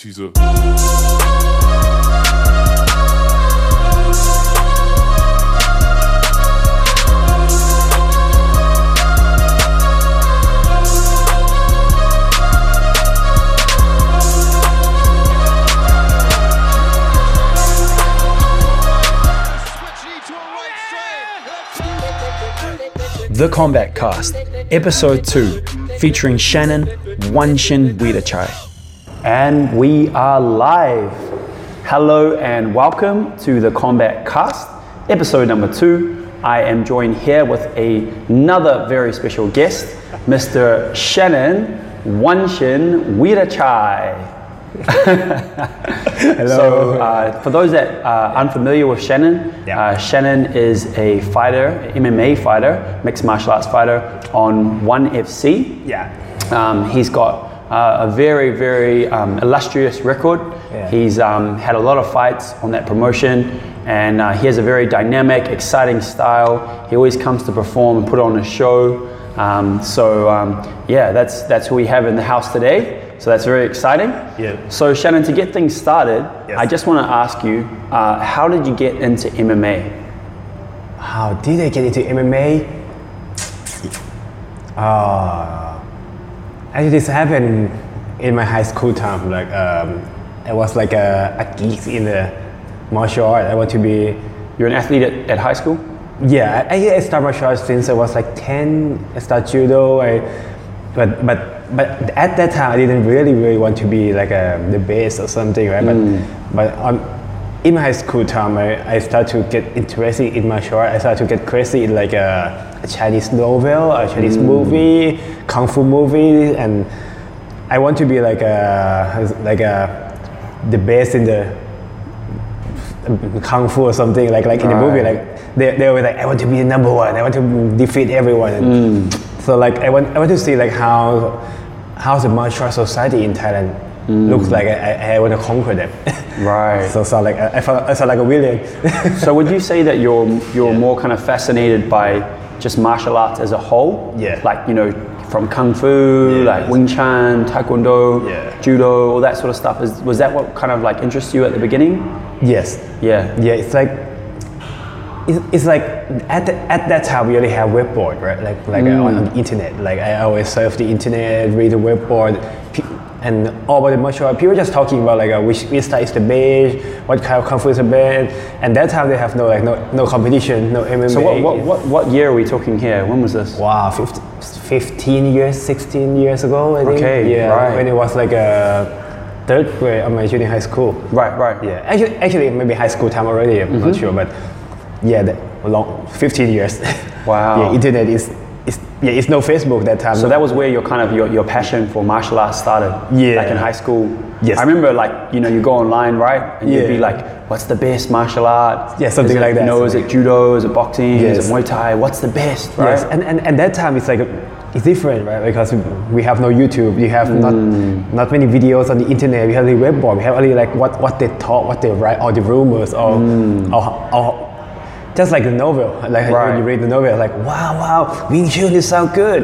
she's a... The Combat Cast, Episode 2, featuring Shannon Oneshin Wiratchai. And we are live. Hello and welcome to The Combat Cast, Episode number 2. I am joined here with another very special guest, Mr. Shannon Oneshin Wiratchai. Hello. So for those that are unfamiliar with Shannon, Shannon is a fighter, an MMA fighter, mixed martial arts fighter on 1FC. He's got a very, very illustrious record. He's had a lot of fights on that promotion, and he has a very dynamic, exciting style. He always comes to perform and put on a show. Yeah, that's who we have in the house today. So that's very exciting. Yeah. So Shannon, to get things started, I just want to ask you, how did you get into MMA? How did I get into MMA? Actually, this happened in my high school time. Like, I was like a geek in the martial art. I want to be. You're an athlete at high school? Yeah, I started martial arts since I was like 10. I started judo. But at that time, I didn't really want to be like the best or something, right? In my high school time, I started to get interested in martial art. I started to get crazy in like a Chinese novel, a Chinese movie, Kung Fu movie, and I want to be like the best in the Kung Fu or something, like in the movie. Like they were like, I want to be the number one. I want to defeat everyone. So like I want to see like how the martial arts society in Thailand looks like. I want to conquer them. Right. So like I felt like a villain. So would you say that you're more kind of fascinated by just martial arts as a whole? Yeah. Like, you know, from Kung Fu, like Wing Chun, Taekwondo, Judo, all that sort of stuff. Was that what kind of like interests you at the beginning? Yes. Yeah. Yeah. It's like. It's like at that time we only have web board, right? On the internet. Like I always surf the internet, read the web board, and all about the martial art. People just talking about like which style is the best, what kind of kung fu is the best. And that time they have no competition, no MMA. So what year are we talking here? When was this? Wow, 16 years ago, I think. Okay, yeah, right. When it was like a third grade of my junior high school. Right. Yeah, actually maybe high school time already. I'm not sure, but. Yeah, long 15 years. Wow. Yeah, internet it's no Facebook that time. So that was where your kind of your passion for martial arts started. Yeah. Like in high school. Yes. I remember like, you know, you go online, right? And you'd be like, what's the best martial art? Yeah, something like that. You know, is it judo? Is it boxing? Is it Muay Thai? What's the best, right? Yes. And that time it's like it's different, right? Because we have no YouTube. You have not many videos on the internet. We have the web board. We have only like what they talk, what they write, all the rumors, or just like the novel, like when you read the novel, like wow, Wing Chun is so good.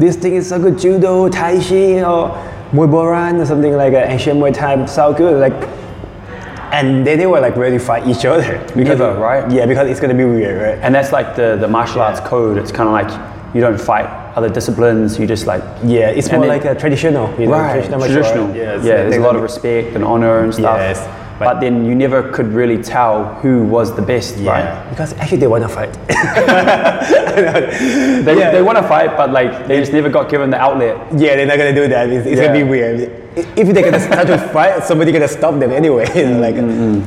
This thing is so good. Judo, Tai Chi, or Muay Boran, or something like that. Ancient Muay Thai, so good. Like, and they were like ready to fight each other. Right? Yeah, because it's gonna be weird, right? And that's like the martial arts code. It's kind of like you don't fight other disciplines. You just like it's more like a traditional, you know, traditional. There's a lot of respect and honor and stuff. Yes. But then you never could really tell who was the best, right? Because actually they want to fight. They want to fight, but like they just never got given the outlet. Yeah, they're not gonna do that. It's gonna be weird. If they're gonna start to fight, somebody's gonna stop them anyway. You know, like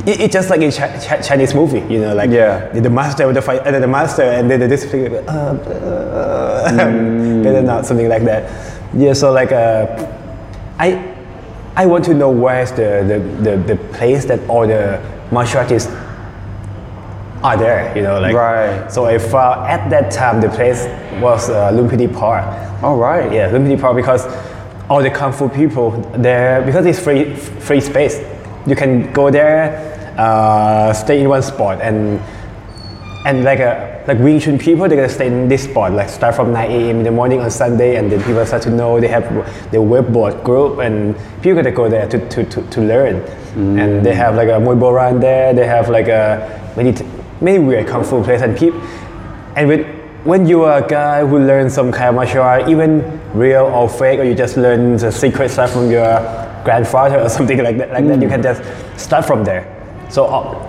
it's just like in Chinese movie, you know, like the master would fight another master, and then the discipline better not, something like that. Yeah, so like I want to know where's the place that all the martial artists are there, you know, like. Right. So I found at that time the place was Lumpinee Park. Oh right. Yeah, Lumpinee Park, because all the kung fu people there, because it's free space. You can go there, stay in one spot, and And like Wing Chun people, they're gonna stay in this spot, like start from 9 a.m. in the morning on Sunday, and then people start to know they have their whiteboard group, and people gotta go there to learn. Mm. And they have like a Muay Boran there. They have like a many weird kung fu places, and people. And when you are a guy who learns some kind of martial art, even real or fake, or you just learn the secret stuff from your grandfather or something like that, you can just start from there. So.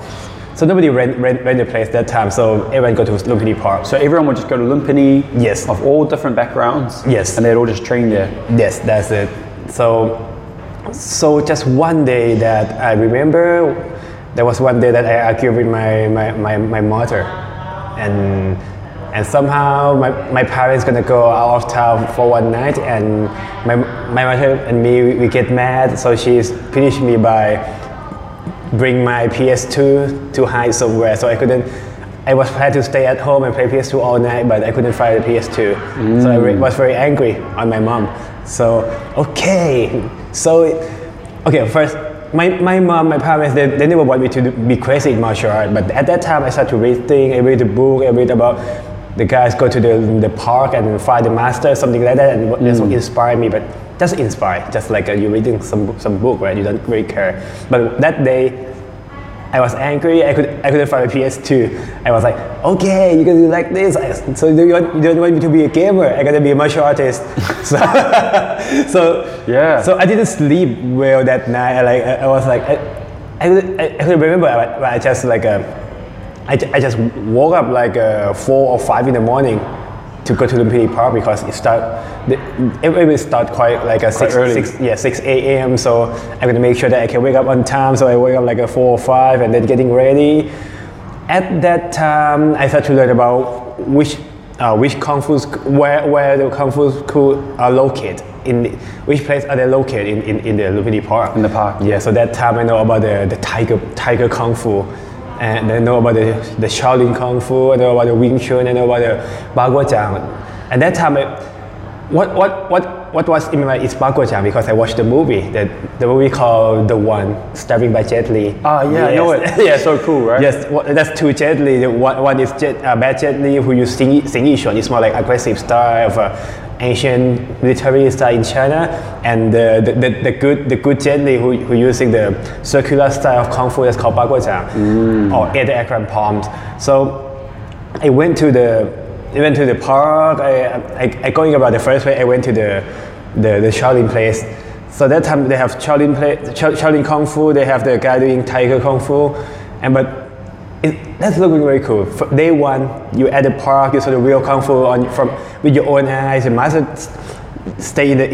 So nobody rent the place that time, so everyone go to Lumpinee Park. So everyone would just go to Lumpinee, yes, of all different backgrounds, yes, and they'd all just train there. Yes, that's it. So just one day that I remember, there was one day that I argued with my mother, and somehow my parents gonna go out of town for one night, and my mother and me we get mad, so she's punished me by bring my PS2 to hide somewhere, so I was had to stay at home and play PS2 all night, but I couldn't find the PS2. So I was very angry on my mom. First my parents, they never want me to be crazy in martial art, but at that time I started to read things. I read the book, I read about the guys go to the park and find the master, something like that, and that's what inspired me. But just inspired, just like you're reading some book, right? You don't really care. But that day, I was angry. I couldn't find a PS2. I was like, okay, you can do like this. So you don't want me to be a gamer? I gotta be a martial artist. So I didn't sleep well that night. I couldn't remember. But I just I just woke up 4 or 5 in the morning to go to Lumpinee Park, because it will start quite like a quite 6 a.m. So I'm going to make sure that I can wake up on time. So I wake up like a 4 or 5, and then getting ready. At that time, I started to learn about which kung fu where the kung fu school are located, which place are they located in the Lumpinee Park. In the park. Yeah. So that time I know about the tiger kung fu. And I know about the Shaolin Kung Fu, I know about the Wing Chun, I know about the Baguazhang. At that time, what was in my mind is Baguazhang, because I watched the movie, the movie called The One, starring by Jet Li. Oh, yeah, yes. I know it. Yeah, so cool, right? Yes, that's two Jet Li. The one is bad Jet Li, who used Singy Shun. It's more like aggressive style of ancient military style in China, and the good Jet Li who using the circular style of kung fu that's called Baguazhang, or at the Akron Palms. So I went to the park. I going about the first way. I went to the Shaolin place. So that time they have Shaolin kung fu. They have the guy doing tiger kung fu, that's looking very cool. For day one, you at the park, you saw the real kung fu with your own eyes. The master stay in the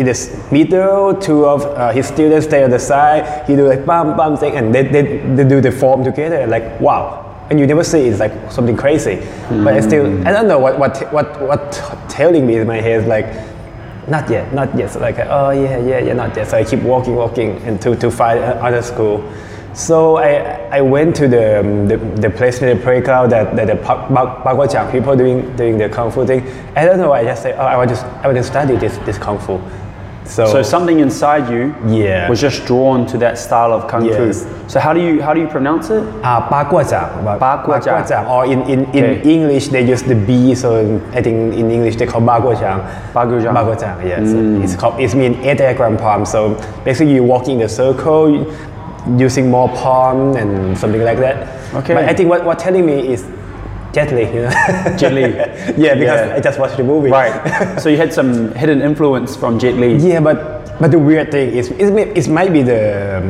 middle. Two of his students stay on the side. He do like bam bam thing, and they do the form together. And like wow, and you never see it's like something crazy. But I don't know what telling me in my head is like not yet. So like yeah, not yet. So I keep walking and to find other school. So I went to the place in the playground that the Baguazhang people doing the kung fu thing. I don't know. I just say, I want to study this kung fu. So something inside you was just drawn to that style of kung fu. So how do you pronounce it? Baguazhang. Or in English they use the B. So I think in English they call Baguazhang. Baguazhang. Yes. It's mean eight diagram palm. So basically you walk in the circle. Using more palm and something like that. Okay. But I think what telling me is Jet Li, you know? Jet Li. Yeah, because I just watched the movie. Right. So you had some hidden influence from Jet Li. Yeah, but the weird thing is it might be the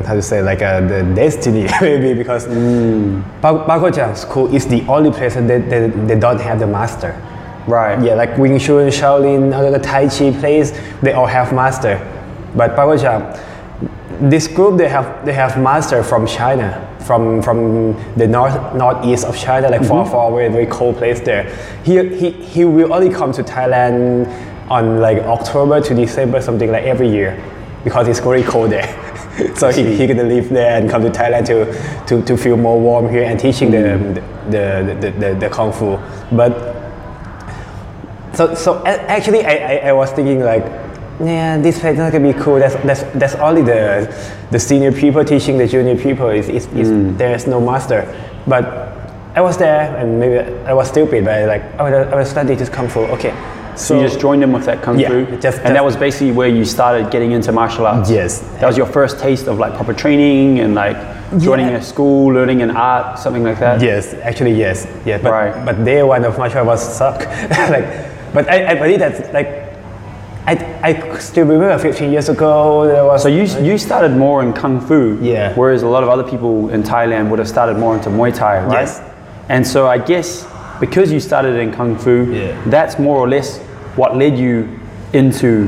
destiny maybe, because Baguazhang school is the only place that they don't have the master. Right. Yeah, like Wing Chun, Shaolin, other Tai Chi place, they all have master. But Baguazhang, this group, they have master from China, from the northeast of China, like far away, very cold place there. He will only come to Thailand on like October to December, something like every year, because it's very cold there. So he gonna live there and come to Thailand to feel more warm here and teaching the kung fu. But so actually I was thinking like, yeah, this place is not gonna be cool. That's only the senior people teaching the junior people. There's no master. But I was there, and maybe I was stupid, but I like, oh, I will study this Kung Fu, okay. So you just joined in with that Kung Fu? Yeah. And that was basically where you started getting into martial arts? Yes. That was your first taste of like proper training and like joining a school, learning an art, something like that? Yes, actually yes. Yeah, but, right. But day one of martial arts suck. Like, but I believe that like, I still remember 15 years ago there was... So you started more in Kung Fu, yeah. Whereas a lot of other people in Thailand would have started more into Muay Thai, right? Yes. And so I guess because you started in Kung Fu, that's more or less what led you into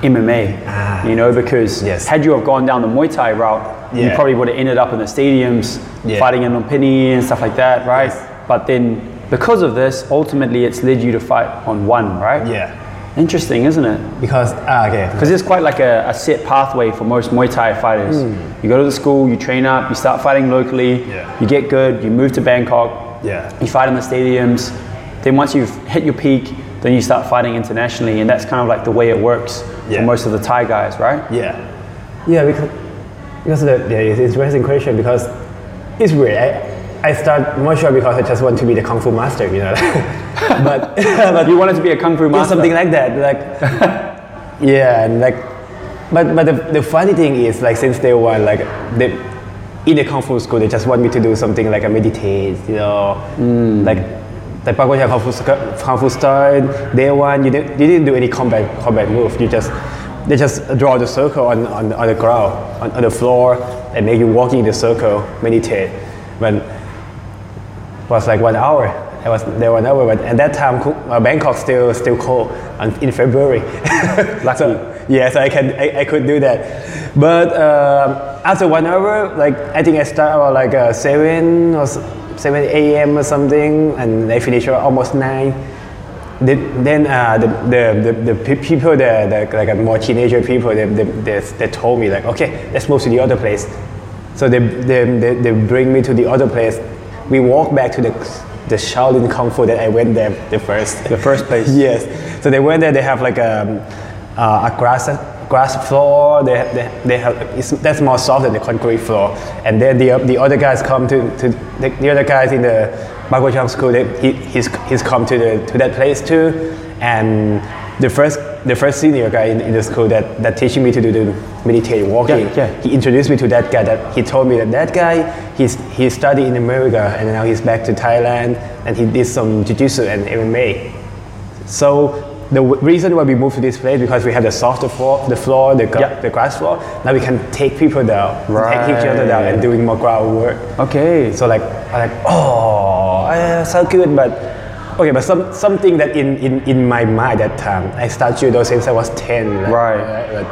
MMA, you know, because had you have gone down the Muay Thai route, you probably would have ended up in the stadiums, fighting in Lumpinee and stuff like that, right? Yes. But then because of this, ultimately it's led you to fight on One, right? Yeah. Interesting, isn't it? Because because it's quite like a set pathway for most Muay Thai fighters. You go to the school, you train up, you start fighting locally, you get good, you move to Bangkok, you fight in the stadiums, then once you've hit your peak, then you start fighting internationally, and that's kind of like the way it works for most of the Thai guys, right? Yeah. Yeah, because it's an interesting question because it's weird. I start martial because I just want to be the Kung Fu master, you know. but you wanted to be a Kung Fu master, something like that, like yeah, and like but the funny thing is, like, since day one, like they in the Kung Fu school they just want me to do something like I meditate, you know, like the Baguazhang Kung Fu style. Day one, you didn't do any combat move. They just draw the circle on the ground, on the floor, and make you walk in the circle, meditate. But was like 1 hour. I was there 1 hour, but at that time, Bangkok still cold in February. Lucky. So I could do that. But after 1 hour, like I think I start about like 7 a.m. or something, and I finish almost 9. Then the people, the like more teenager people, they told me like, okay, let's move to the other place. So they bring me to the other place. We walk back to the Shaolin Kung Fu that I went there the first place. Yes. So they went there. They have like a grass floor. They have that's more soft than the concrete floor. And then the other guys come to the other guys in the Baguazhang school. He's come to that place too. And the first senior guy in the school that teaching me to do the meditative walking, he introduced me to that guy. That he told me that guy, he studied in America and now he's back to Thailand and he did some jiu-jitsu and MMA. So the reason why we moved to this place because we have the softer floor, the grass floor. Now we can take people down, take each other down, and doing more ground work. Okay. So like I'm like, so good, but. Okay, but something that in my mind at that time, I started judo since I was 10. Right.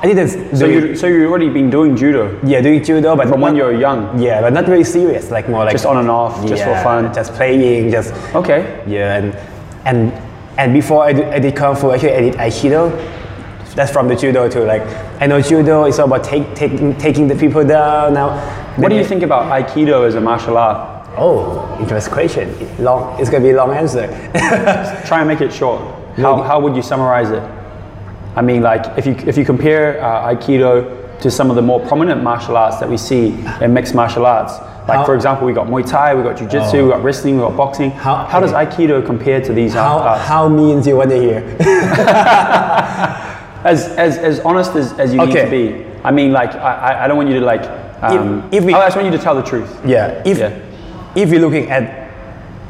I didn't. So you've already been doing judo. Yeah, doing judo, but from when you were young. Yeah, but not really serious. Like more like just on and off, just for fun, just playing, just. Okay. Yeah, and before I did Kung Fu, actually I did Aikido. That's from the judo too. Like I know judo is all about taking the people down. Now, what do you think about Aikido as a martial art? Oh, interesting question. It's going to be a long answer. Try and make it short. How would you summarize it? I mean, like, if you compare Aikido to some of the more prominent martial arts that we see in mixed martial arts, like, for example, we got Muay Thai, we got Jiu-Jitsu, we got wrestling, we got boxing. How does Aikido compare to these arts? How means you want to hear? As honest as you need to be. I mean, like, I don't want you to, like... I just want you to tell the truth. Yeah. If you're looking at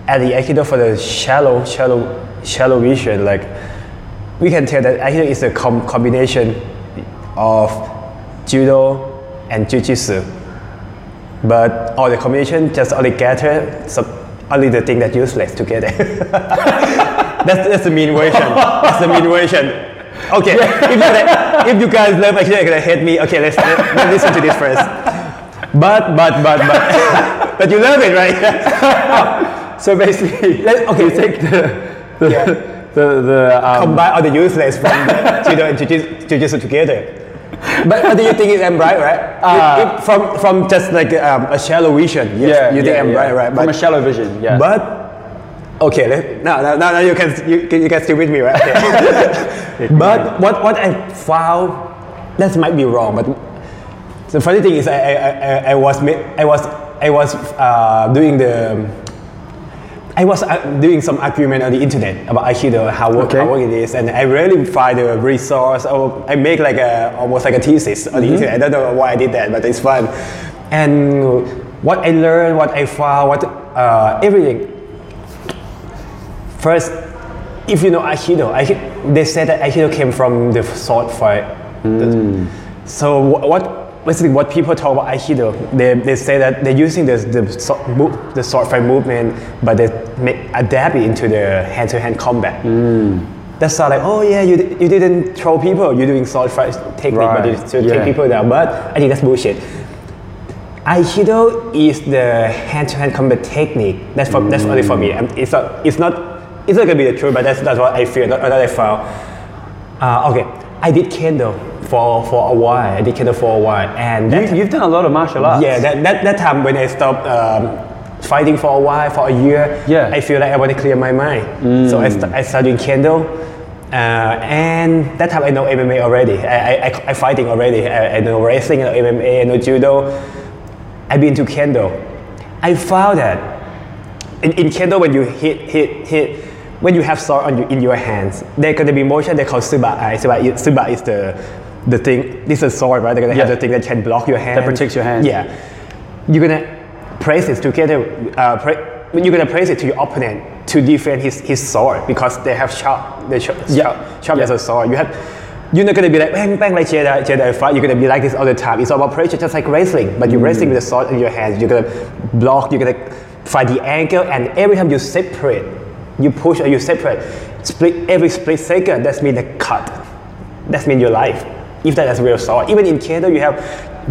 the Aikido for the shallow vision, like we can tell that Aikido is a combination of Judo and Jiu-Jitsu, but all the combination just only gather only the thing that useless together. that's the mean version. That's the mean version. Okay, if you guys love Aikido, you're gonna hate me. Okay, let's listen to this first. But you love it, right? So basically, you take the combine all the useless from the Judo and Jiu-Jitsu together. But do you think I'm right? From just like a shallow vision, you think I'm right? But, from a shallow vision, yeah. But okay, now you can still with me, right? Okay. But what I found, that might be wrong, but the funny thing is I was doing the I was doing some argument on the internet about Aikido, how it is, and I really find a resource, or I make like almost like a thesis on the internet. I don't know why I did that, but it's fun. And what I learned, what I found, everything. First, if you know Aikido, they said that Aikido came from the sword fight. Mm. So what people talk about Aikido, they say that they're using the sword fight movement, but they adapt it into the hand-to-hand combat. Mm. That's not like, oh yeah, you didn't throw people, you're doing sword fight technique, right. But you still take people down. But I think that's bullshit. Aikido is the hand-to-hand combat technique. That's only for me. It's not gonna be the truth, but that's what I feel, not what I found. I did Kendo for a while. And you've done a lot of martial arts. Yeah, that time when I stopped fighting for a while, for a year, I feel like I want to clear my mind. Mm. So I started doing Kendo, and that time I know MMA already. I fighting already. I know wrestling, I know MMA, I know Judo. I've been to Kendo. I found that in Kendo, when you hit, when you have sword in your hands, there's going to be motion they call subai. Subai is the thing, this is a sword, right? They're going to have the thing that can block your hand. That protects your hand. Yeah. You're going to press it together, you're going to press it to your opponent to defend his sword because they have sharp as a sword. You're not going to be like bang bang like Jedi fight. You're going to be like this all the time. It's all about pressure, just like wrestling. But you're wrestling with a sword in your hands. You're going to block, you're going to find the angle, and every time you separate, you push or you separate, every split second, that means a cut. That means your life, if that is real sword. Even in Kendo, you have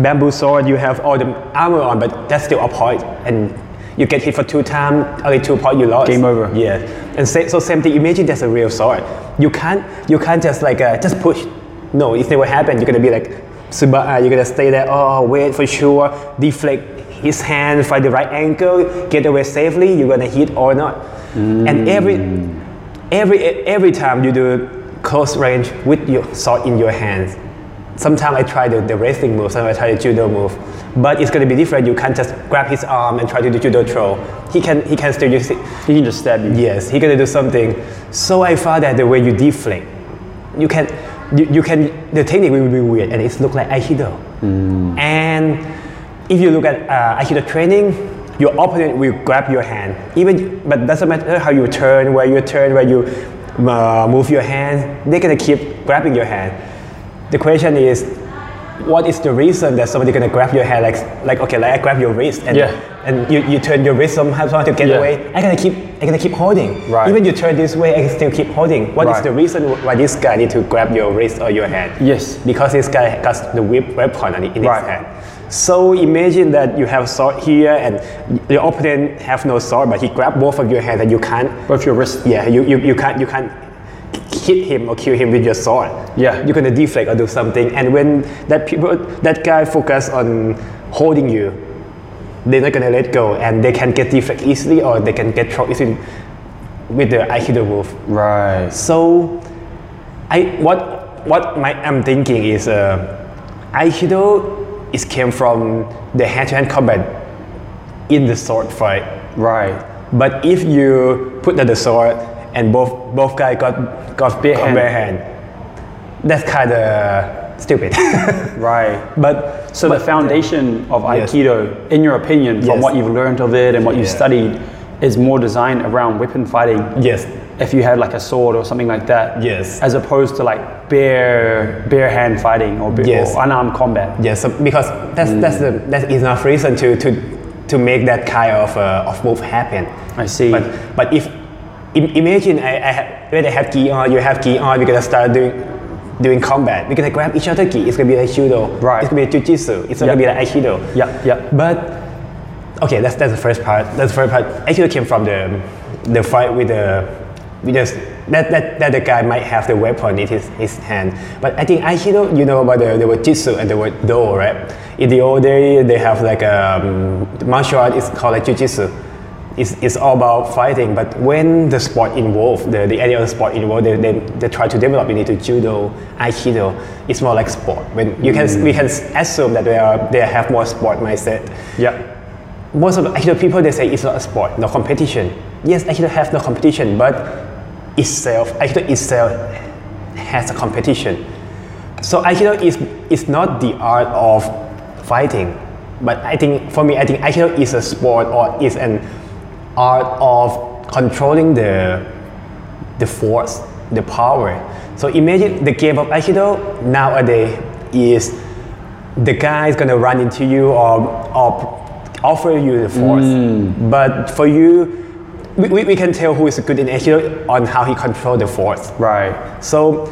bamboo sword, you have all the armor on, but that's still a point. And you get hit for 2 times, only 2 points, you lost. Game over. Yeah. And so same thing, imagine that's a real sword. You can't just like, just push. No, it's never happened. You're gonna be like, Suba, you're gonna stay there, wait for sure, deflect his hand, find the right angle, get away safely, you're gonna hit or not. Mm. And every time you do close range with your sword in your hands, sometimes I try the wrestling move, sometimes I try the Judo move, but it's going to be different. You can't just grab his arm and try to do Judo throw. He can still use it. He can just stab you. Yes, he can do something. So I found that the way you deflect, you can the technique will be weird and it looks like Aikido. Mm. And if you look at Aikido training, your opponent will grab your hand. But doesn't matter how you turn, where you move your hand, they're gonna keep grabbing your hand. The question is, what is the reason that somebody's gonna grab your hand? Like I grab your wrist and you turn your wrist somehow to get away. I'm gonna keep holding. Right. Even you turn this way, I can still keep holding. What is the reason why this guy need to grab your wrist or your hand? Yes. Because this guy got the weapon in his hand. So imagine that you have sword here and your opponent have no sword, but he grabbed both of your hands and you can't. Both your wrists. Yeah, you can't hit him or kill him with your sword. Yeah, you're gonna deflect or do something. And when that guy focus on holding you, they're not gonna let go, and they can get deflect easily or they can get thrown easily with the Aikido move. Right. So, I'm thinking is Aikido. It came from the hand-to-hand combat in the sword fight. Right. But if you put the sword and both guys got bare hand, that's kind of stupid. Right. But so the foundation of Aikido, in your opinion, from what you've learned of it and what you've studied, is more designed around weapon fighting. Yes. If you had like a sword or something like that, as opposed to like bare hand fighting or unarmed combat. Yes, so because that's enough reason to make that kind of move happen. I see. But if imagine I have gi on, you have gi on, we're gonna start doing combat. We're gonna grab each other gi. It's gonna be like Judo. Right. It's gonna be Jiu-Jitsu. It's not gonna be like Aikido. Yeah. Yeah. But okay, that's the first part. Aikido came from the fight with the. Because that the guy might have the weapon in his hand. But I think Aikido, you know about the word Jitsu and the word Do, right? In the old day, they have like martial art is called like Jiu-Jitsu. It's all about fighting, but when the sport involved, the idea of the sport involved, they try to develop it into Judo, Aikido. It's more like sport. When we can assume that they have more sport mindset. Yeah. Most of the Aikido people, they say it's not a sport, no competition. yes, Aikido has no competition, but Aikido itself has a competition. So Aikido is not the art of fighting, but I think Aikido is a sport, or is an art of controlling the force, the power. So imagine the game of Aikido nowadays is the guy is gonna run into you or offer you the force, but for you, we can tell who is good in Aikido on how he controls the force. Right. So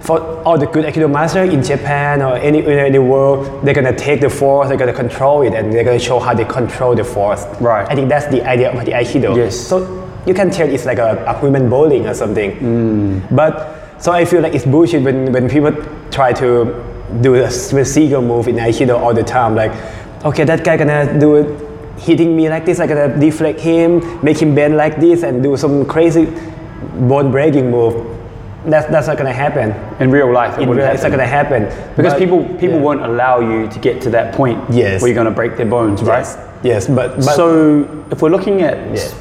for all the good Aikido masters in Japan or anywhere in the world, they're gonna take the force, they're gonna control it, and they're gonna show how they control the force. Right. I think that's the idea of the Aikido. Yes. So you can tell it's like a women bowling or something. But so I feel like it's bullshit when people try to do a seagull move in Aikido all the time. Like, okay, that guy gonna do it. Hitting me like this, I gotta deflect him, make him bend like this, and do some crazy bone-breaking move. That's not gonna happen in real life. It's not gonna happen because people won't allow you to get to that point where you're gonna break their bones, right? Yes, but so if we're looking at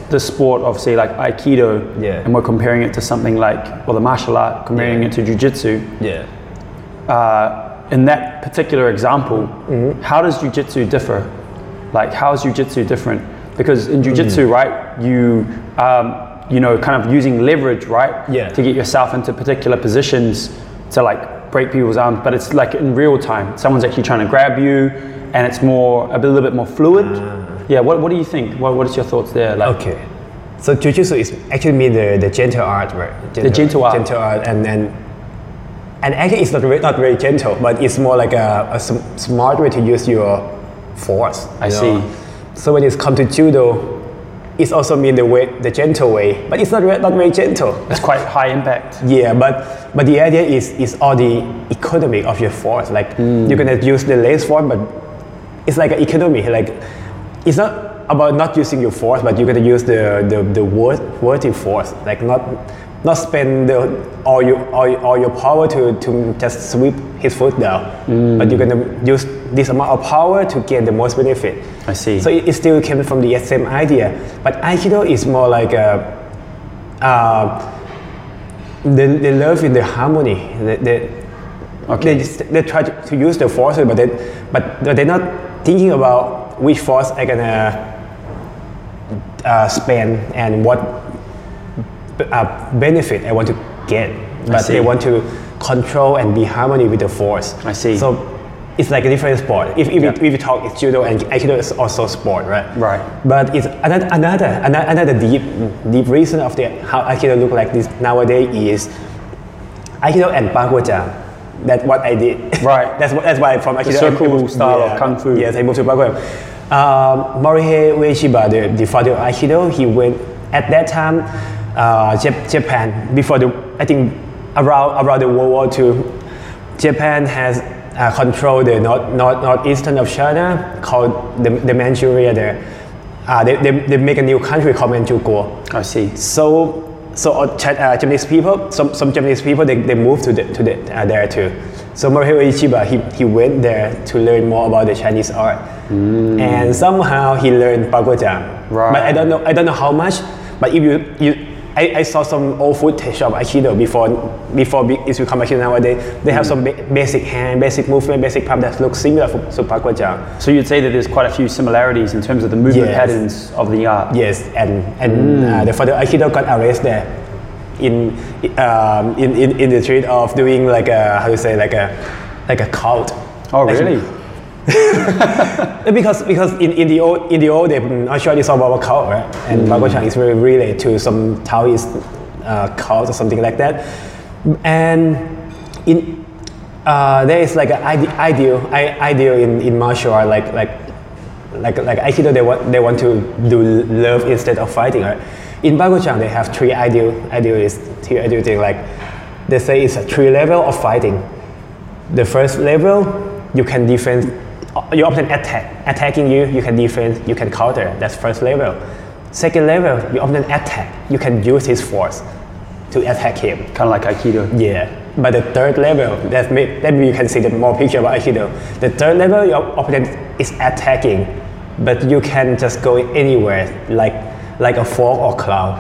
the sport of, say, like Aikido, and we're comparing it to something like, well, the martial art, comparing it to jiu-jitsu, in that particular example, how does jiu-jitsu differ? Like, how is jiu-jitsu different? Because in jiu-jitsu, right, you kind of using leverage, right, to get yourself into particular positions to like break people's arms, but it's like in real time, someone's actually trying to grab you, and it's more a little bit more fluid. What do you think? What is your thoughts there? Like, okay, so jiu-jitsu is actually mean the gentle art, right? Gentle art, and actually it's not very gentle, but it's more like a smart way to use your force. I see. So when it comes to judo, it's also mean the gentle way, but it's not very gentle. It's quite high impact. But the idea is all the economy of your force. Like you're gonna use the legs force, but it's like an economy. Like it's not about not using your force, but you're gonna use the worthy force. Like not spend all your power to just sweep his foot down, but you're gonna use this amount of power to gain the most benefit. I see. So it still came from the same idea, but Aikido is more like they love in the harmony. They try to use the force, but they're not thinking about which force I'm gonna spend and what benefit I want to get, but they want to control and be harmony with the force. I see. So it's like a different sport. If you talk, it's judo, and Aikido is also sport, right? Right. But it's another deep reason of how Aikido look like this nowadays is Aikido and Baguazhang. That's what I did. Right. that's why from Aikido. The circle style of Kung Fu. Yes, I moved to Baguazhang. Morihei Ueshiba, the father of Aikido, he went at that time. Japan before around the World War II, Japan has controlled the northeastern of China, called the Manchuria there. They make a new country called Manchukuo. I see. So some Japanese people they moved to there too. So Morihei Ueshiba he went there to learn more about the Chinese art, and somehow he learned Baguazhang. Right. But I don't know how much. But if I saw some old footage of Aikido before it's become Aikido nowadays. They have some basic hand, basic movement, basic palm that looks similar to Baguazhang. So you'd say that there's quite a few similarities in terms of the movement patterns of the art. Yes, and the father Aikido got arrested there in the street of doing like a cult. Oh, really? because in the old days, I'm sure it's all about cult, right? And Baguazhang is very related to some Taoist cult or something like that. And there is like an ideal in martial art, like Aikido. They want to do love instead of fighting, right? In Baguazhang, they have three ideal things. Like they say, it's a three level of fighting. The first level, you can defend. Your opponent attacking you, you can defend, you can counter. That's first level. Second level, your opponent attack, you can use his force to attack him. Kind of like Aikido. Yeah. But the third level, that you can see the more picture about Aikido. The third level, your opponent is attacking, but you can just go anywhere. Like like a fork or claw.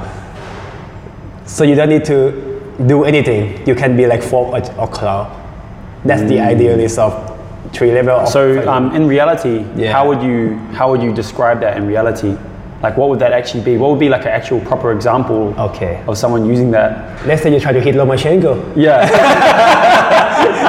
So you don't need to do anything. You can be like fork or claw. That's the idealist of three level. So in reality, how would you describe that in reality? Like what would that actually be? What would be like an actual proper example of someone using that? Let's say you try to hit Lomachenko. Yeah.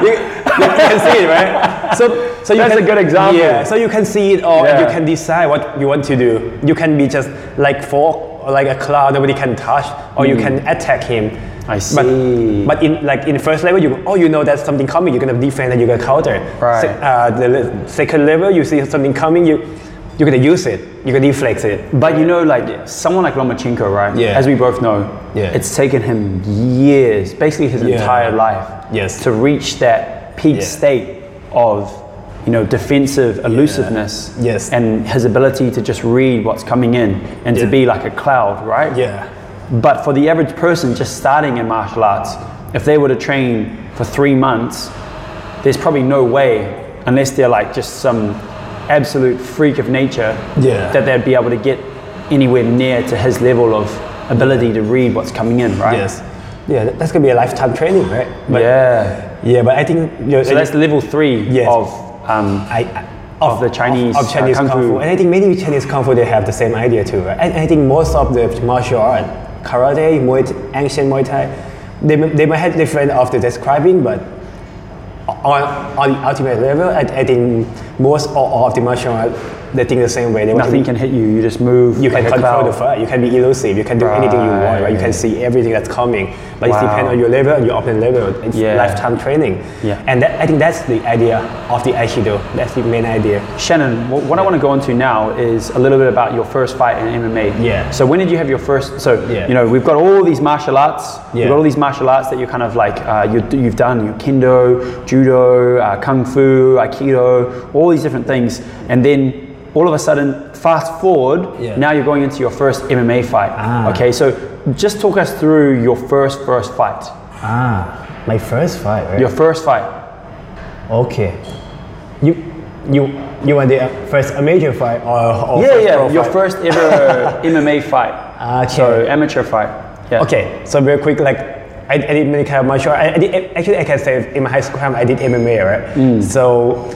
you can see it, right? So that's a good example. Yeah. So you can see it all, and you can decide what you want to do. You can be just like fork or like a cloud nobody can touch, or you can attack him. I see. But in first level, you know that's something coming. You're gonna defend and you're gonna counter. Right. The second level, you see something coming. You're gonna use it. You're gonna deflect it. But you know, like someone like Lomachenko, right? Yeah. As we both know, it's taken him years, basically his entire life, to reach that peak state of, you know, defensive elusiveness. Yes. And his ability to just read what's coming in and to be like a cloud, right? Yeah. But for the average person just starting in martial arts, if they were to train for 3 months, there's probably no way, unless they're like just some absolute freak of nature, that they'd be able to get anywhere near to his level of ability to read what's coming in, right? Yes. Yeah, that's gonna be a lifetime training, right? But but I think so that's level 3 of the Chinese Kung Fu. And I think many Chinese Kung Fu, they have the same idea too, right? And I think most of the martial art, karate, ancient Muay Thai, they might have different of the describing, but on the ultimate level, I think most or all of the martial art, they think the same way. They Nothing can hit you, you just move. You can control the fight, you can be elusive, you can do anything you want, right? You can see everything that's coming. But it depends on your level and your opponent level. It's lifetime training. Yeah. And I think that's the idea of the Aikido. That's the main idea. Shannon, what I want to go into now is a little bit about your first fight in MMA. Yeah. So when did you have your first, you know, we've got all these martial arts, we've got all these martial arts that you're kind of like, you've done your Kendo, Judo, Kung Fu, Aikido, all these different things. And then all of a sudden, fast forward, now you're going into your first MMA fight. Ah. Okay, so just talk us through your first fight. Ah, my first fight, right? Your first fight. Okay. You were the first major fight? Or first your first ever MMA fight. Okay. So amateur fight. Yeah. Okay, so real quick, like, I did many kind of martial arts. Actually, I can say in my high school time, I did MMA, right? Mm. So,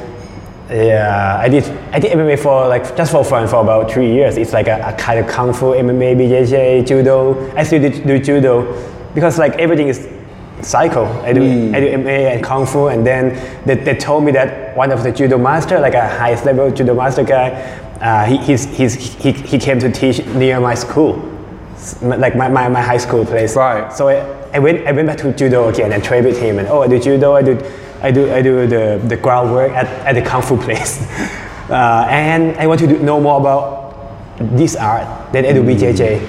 yeah, I did MMA for like just for fun for about 3 years. It's like a kind of Kung Fu, MMA, BJJ, Judo. I still do Judo because like everything is cycle. I do MMA and Kung Fu, and then they told me that one of the Judo master, like a highest level Judo master guy, he came to teach near my school, like my high school place. Right. So I went back to Judo again and trained with him, and I do Judo, I do the groundwork at the Kung Fu place. And I want to know more about this art. Then I do BJJ.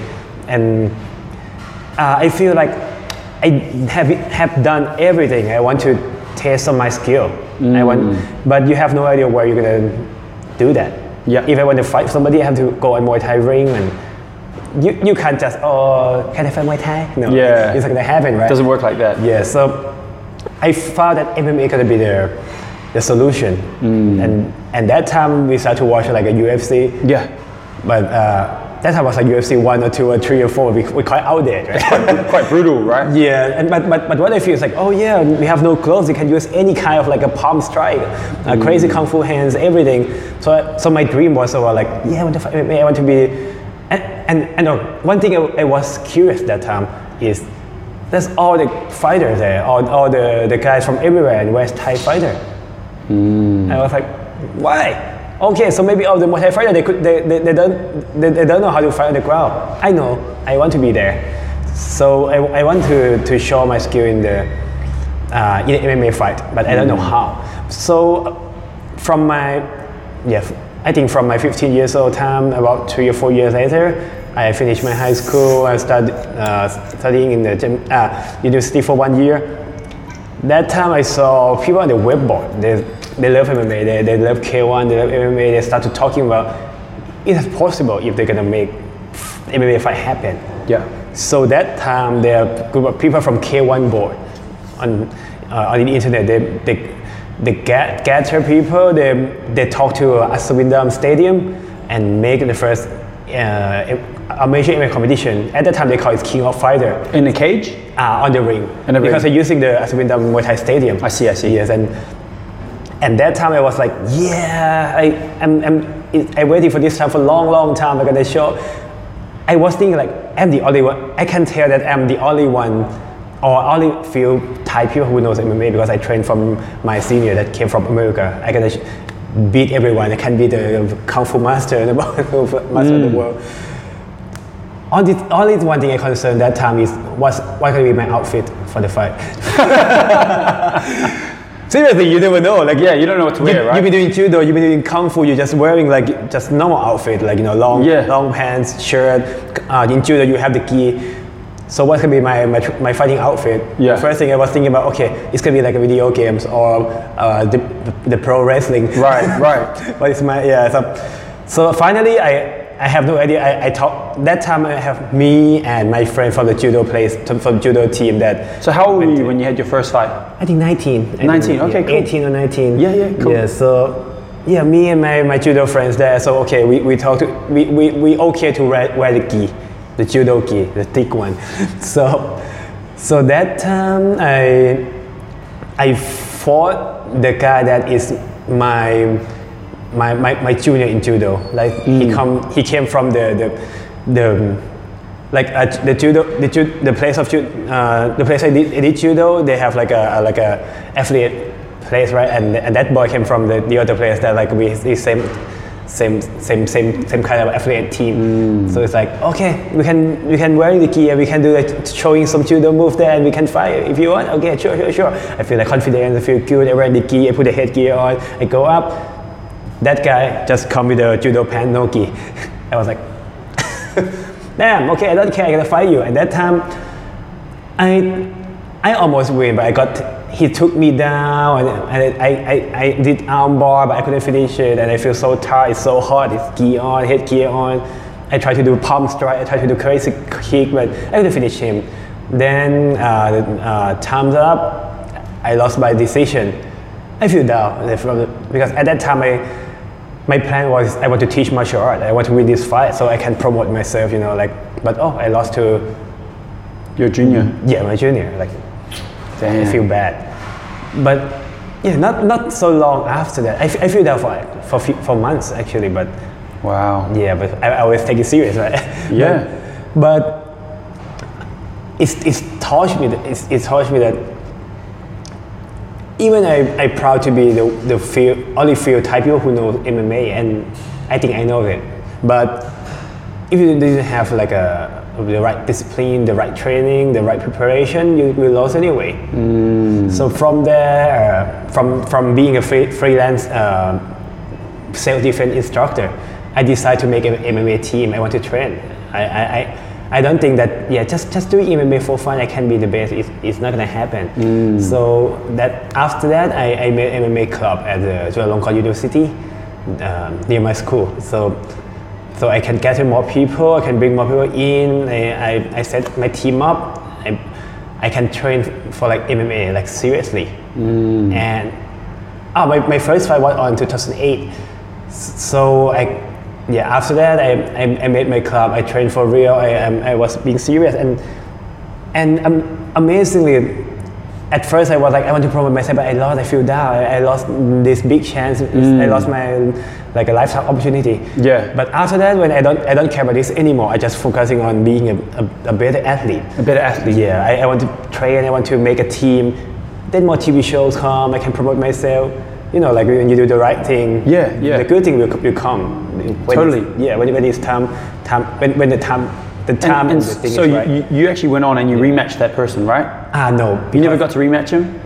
And I feel like I have done everything. I want to test on my skill. But you have no idea where you're going to do that. Yeah. If I want to fight somebody, I have to go on Muay Thai ring. And you can't just, can I fight Muay Thai? No, it's not going to happen, right? It doesn't work like that. Yeah, so I found that MMA could be the solution, and that time we started to watch like a UFC. Yeah, but that time was like UFC 1 or 2 or 3 or 4. We quite out there, right? quite brutal, right? Yeah, and but what I feel is like, we have no gloves. You can use any kind of like a palm strike, crazy Kung Fu hands, everything. So my dream was about like I want to fight MMA. I want to be, and one thing I was curious that time is, that's all the fighters there, all the guys from everywhere in West Thai fighter. And I was like, why? Okay, so maybe all the Muay Thai fighter they don't know how to fight on the ground. I know, I want to be there. So I want to show my skill in the MMA fight, but I don't know how. So from my 15 years old time, about 3 or 4 years later, I finished my high school. I started studying in the university for 1 year. That time I saw people on the web board. They love MMA. They love K1. They love MMA. They started talking about it's possible if they're gonna make MMA fight happen. Yeah. So that time there are a group of people from K1 board on the internet. They gather people. They talk to Aswindam Stadium and make the first a major MMA competition. At that time, they called it King of Fighter. In the cage? On the ring. They're using the Muay Thai stadium. I see. Yes, and that time I was like, yeah, I waited for this time for a long time. Like, they show, I was thinking like, I'm the only one. I can tell that I'm the only one, or only few Thai people who knows MMA, because I trained from my senior that came from America. I can beat everyone. I can be the Kung Fu master, the master of the world. Only one thing I concerned that time is, what could be my outfit for the fight? Seriously, you never know. Like, yeah, you don't know what to wear, right? You've been doing judo, you've been doing kung fu, you're just wearing like just normal outfit, like, you know, long pants, shirt. In judo, you have the gi. So what's gonna be my fighting outfit? Yeah. The first thing I was thinking about, okay, it's gonna be like a video games or the pro wrestling. Right. But it's so finally I have no idea. That time I have me and my friend from the judo place, from judo team that. So how old were you when you had your first fight? I think 19. 19, okay, cool. 18 or 19. Yeah, cool. Yeah, so yeah, me and my judo friends there. So okay, we talked. We okay to wear the gi, the judo gi, the thick one. so that time I fought the guy that is my junior in judo. Like he came from the place I did judo. They have like a affiliate place, right? And that boy came from the other place that like we the same kind of affiliate team. So it's like, okay, we can wear the gi and we can do like showing some judo move there, and we can fight if you want. Okay, sure. I feel like confident. I feel good. I wear the gi. I put the headgear on. I go up. That guy just come with a judo pant, no gi. I was like, damn, okay, I don't care, I'm gonna fight you. And that time, I almost win, but he took me down, and I did arm bar, but I couldn't finish it, and I feel so tired, it's so hot, it's gi on, headgear on. I tried to do palm strike, I tried to do crazy kick, but I couldn't finish him. Then, time's up, I lost my decision. I feel down, because at that time my plan was I want to teach martial art. I want to win this fight so I can promote myself, you know, like, but I lost to... Your junior? Yeah, my junior, like, damn. I feel bad. But yeah, not so long after that. I feel down for months actually, but... Wow. Yeah, but I always take it serious, right? Yeah. But it taught me that even I'm proud to be the only few Thai people who know MMA, and I think I know it. But if you didn't have like the right discipline, the right training, the right preparation, you will lose anyway. So from there, from being a freelance self-defense instructor, I decided to make an MMA team. I want to train. I don't think that just doing MMA for fun I can be the best. It's not gonna happen. So that after that I made MMA club at the Chulalongkorn University near my school. So I can gather more people. I can bring more people in. I set my team up. I can train for like MMA, like seriously. And my first fight was on 2008. So after that, I made my club. I trained for real. I was being serious, and amazingly, at first I was like, I want to promote myself, but I lost. I feel down. I lost this big chance. I lost my a lifetime opportunity. Yeah. But after that, when I don't care about this anymore. I just focusing on being a better athlete. A better athlete. Yeah. I want to train. I want to make a team. Then more TV shows come. I can promote myself. You know, like when you do the right thing, the good thing will come. When it's time, when the time. You actually went on and you rematched that person, right? No. You never got to rematch him?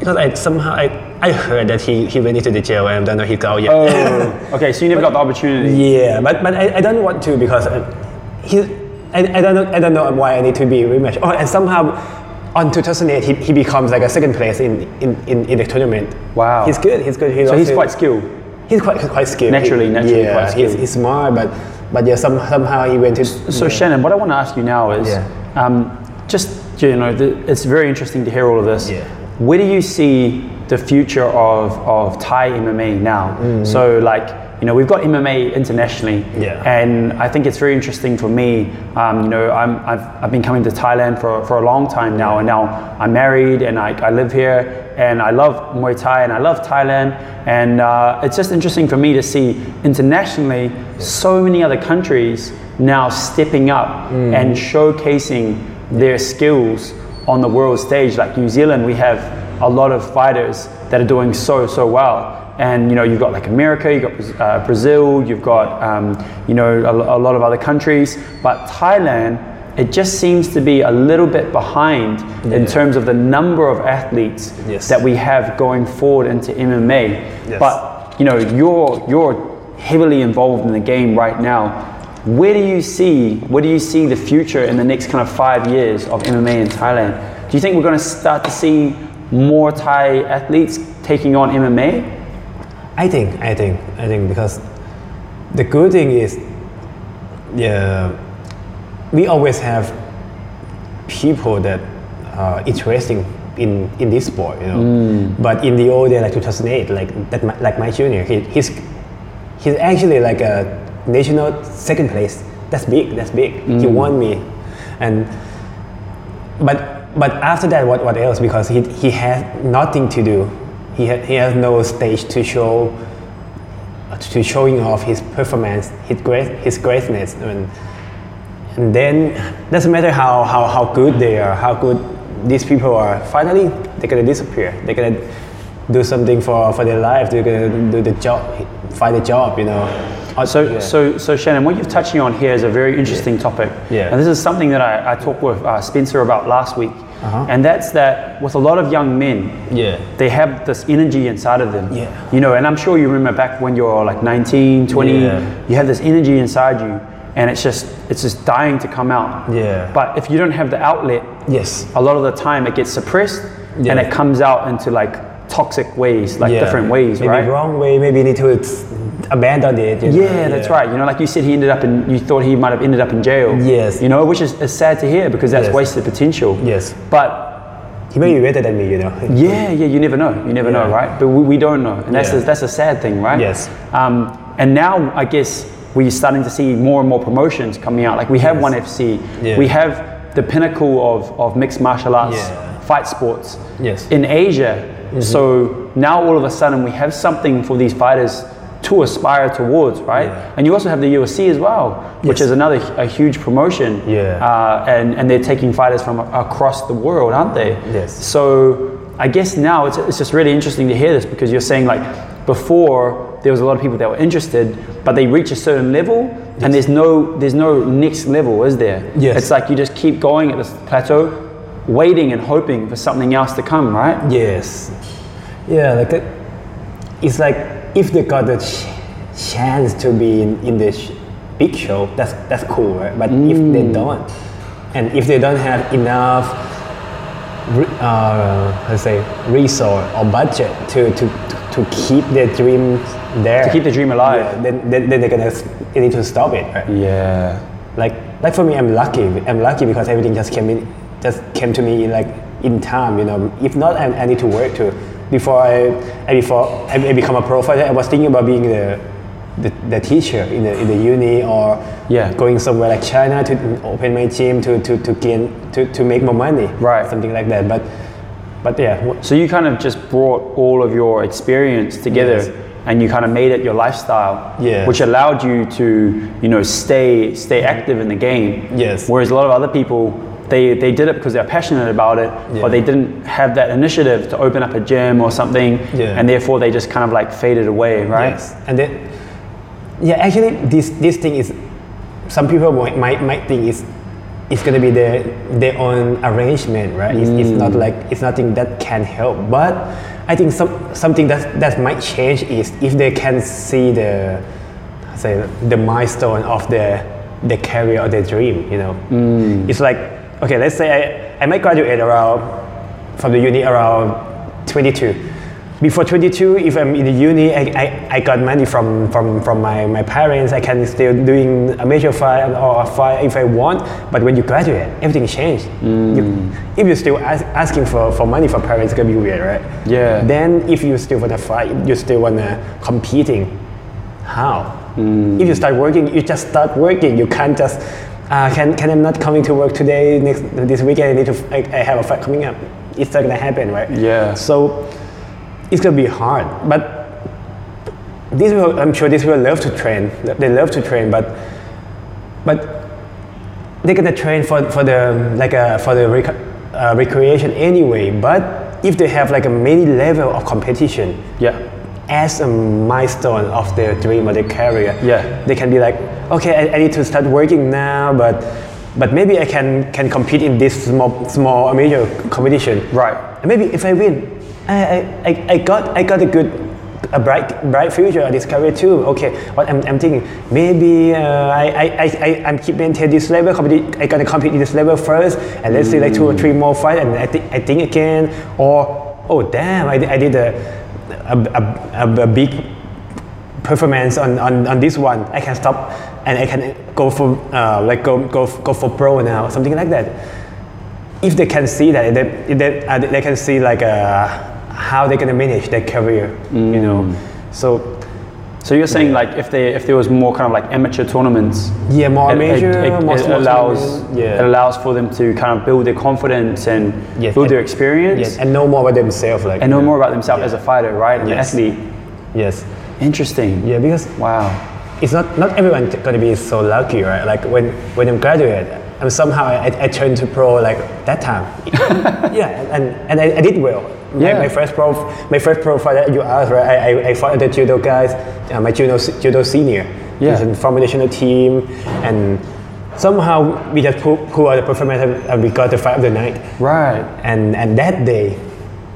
Because I heard that he went into the jail and I don't know he got out yet. Oh, okay. So you never got the opportunity. Yeah, but I don't want to because I don't know why I need to be rematched. Oh, and somehow. On 2008, he becomes like a second place in the tournament. Wow, he's good. He's quite skilled. He's quite skilled. Naturally, yeah, quite skilled. He's smart, but yeah, somehow he went to. So Shannon, what I want to ask you now is, it's very interesting to hear all of this. Yeah. Where do you see the future of Thai MMA now. Mm-hmm. So like, you know, we've got MMA internationally, and I think it's very interesting for me. You know, I've been coming to Thailand for a long time now, and now I'm married and I live here, and I love Muay Thai and I love Thailand, and it's just interesting for me to see internationally so many other countries now stepping up and showcasing their skills on the world stage. Like New Zealand, we have a lot of fighters that are doing so well. And you know, you've got like America, you've got Brazil, you've got you know, a lot of other countries, but Thailand, it just seems to be a little bit behind in terms of the number of athletes that we have going forward into MMA. But you know, you're heavily involved in the game right now. Where do you see the future in the next kind of 5 years of MMA in Thailand? Do you think we're going to start to see more Thai athletes taking on MMA? I think because the good thing is, we always have people that are interesting in this sport, you know. But in the old day, like 2008, like my junior, he's actually like a national second place. That's big. He won me, but after that, what else? Because he has nothing to do. He has no stage to showing off his performance, his greatness, and then doesn't matter how good they are, how good these people are. Finally, they're gonna disappear. They're gonna do something for their life. They're gonna do the job, find a job, you know. So Shannon, what you're touching on here is a very interesting topic, and this is something that I talked with Spencer about last week. And that's that with a lot of young men, they have this energy inside of them, you know, and I'm sure you remember back when you're like 19, 20, you have this energy inside you, and it's just dying to come out. But if you don't have the outlet, a lot of the time it gets suppressed, and it comes out into like toxic ways, like different ways, maybe right? Wrong way, maybe you need to abandon it. You know? That's right. You know, like you said, you thought he might have ended up in jail. Yes. You know, which is sad to hear because that's wasted potential. Yes. But he may be better than me, you know. You never know. You never know, right? But we don't know, and that's a sad thing, right? Yes. And now I guess we're starting to see more and more promotions coming out. Like we have 1FC, we have the pinnacle of mixed martial arts fight sports in Asia. Mm-hmm. So now all of a sudden we have something for these fighters to aspire towards, right? And you also have the UFC as well, which is another a huge promotion. And they're taking fighters from across the world, aren't they? Yes. So I guess now it's just really interesting to hear this because you're saying like before there was a lot of people that were interested, but they reach a certain level and there's no next level, is there? Yes. It's like you just keep going at this plateau, waiting and hoping for something else to come, right? Yes. Yeah, like that. It's like if they got the chance to be in this big show, that's cool, right? But if they don't, and if they don't have enough, let's say, resource or budget to keep their dream there, to keep the dream alive, then they need to stop it, right? Yeah. Like for me, I'm lucky because everything just came in. Just came to me in time, you know. If not, I need to work too. Before I become a pro fighter, I was thinking about being the teacher in the uni or going somewhere like China to open my gym to gain to make more money, right? Something like that. But yeah. So you kind of just brought all of your experience together. Yes. And you kind of made it your lifestyle, which allowed you to, you know, stay active in the game. Yes. Whereas a lot of other people, They did it because they're passionate about it, but they didn't have that initiative to open up a gym or something, and therefore they just kind of like faded away, right? Yes. And then, actually, this thing is, some people might think it's gonna be their own arrangement, right? It's not like it's nothing that can help. But I think something that might change is if they can see the milestone of their career or their dream, you know. It's like. Okay, let's say I might graduate around from the uni around 22. Before 22, if I'm in the uni, I got money from my parents. I can still doing a major fight or a fight if I want. But when you graduate, everything changed. Mm. If you're still asking for money for parents, it's gonna be weird, right? Yeah. Then if you still wanna fight, you still wanna competing. How? Mm. If you start working, you just start working. You can't just can I'm not coming to work today this weekend. I have a fight coming up. It's not gonna happen, right? Yeah. So. It's gonna be hard, but these people, I'm sure these people love to train. They love to train, but they're gonna train for the recreation anyway. But if they have like a many level of competition, yeah, as a milestone of their dream or their career, yeah, they can be like, okay, I need to start working now, but maybe I can compete in this small major competition, right? And maybe if I win. I got a bright future at this career too. Okay, what I'm thinking, maybe I'm keep maintain this level. I gotta compete in this level first, and let's see like 2 or 3 more fights, and I think again. Or oh damn, I did a big performance on this one. I can stop, and I can go for go for pro now, something like that. If they can see that, they can see like how they're gonna manage their career, you know. So you're saying like if there was more kind of like amateur tournaments, yeah, more amateur, it allows for them to kind of build their confidence and build their experience, and know more about themselves, as a fighter, right? And an athlete. Yes. Interesting. Yeah, because wow, it's not everyone's gonna be so lucky, right? Like when I'm graduate. And somehow I turned to pro like that time. Yeah, and I did well. Yeah. My first pro fight that you asked, right? I fought the judo guys, my judo senior. Yeah. He's in former national team, and somehow we just pull out the performance and we got the fight of the night. Right. And that day,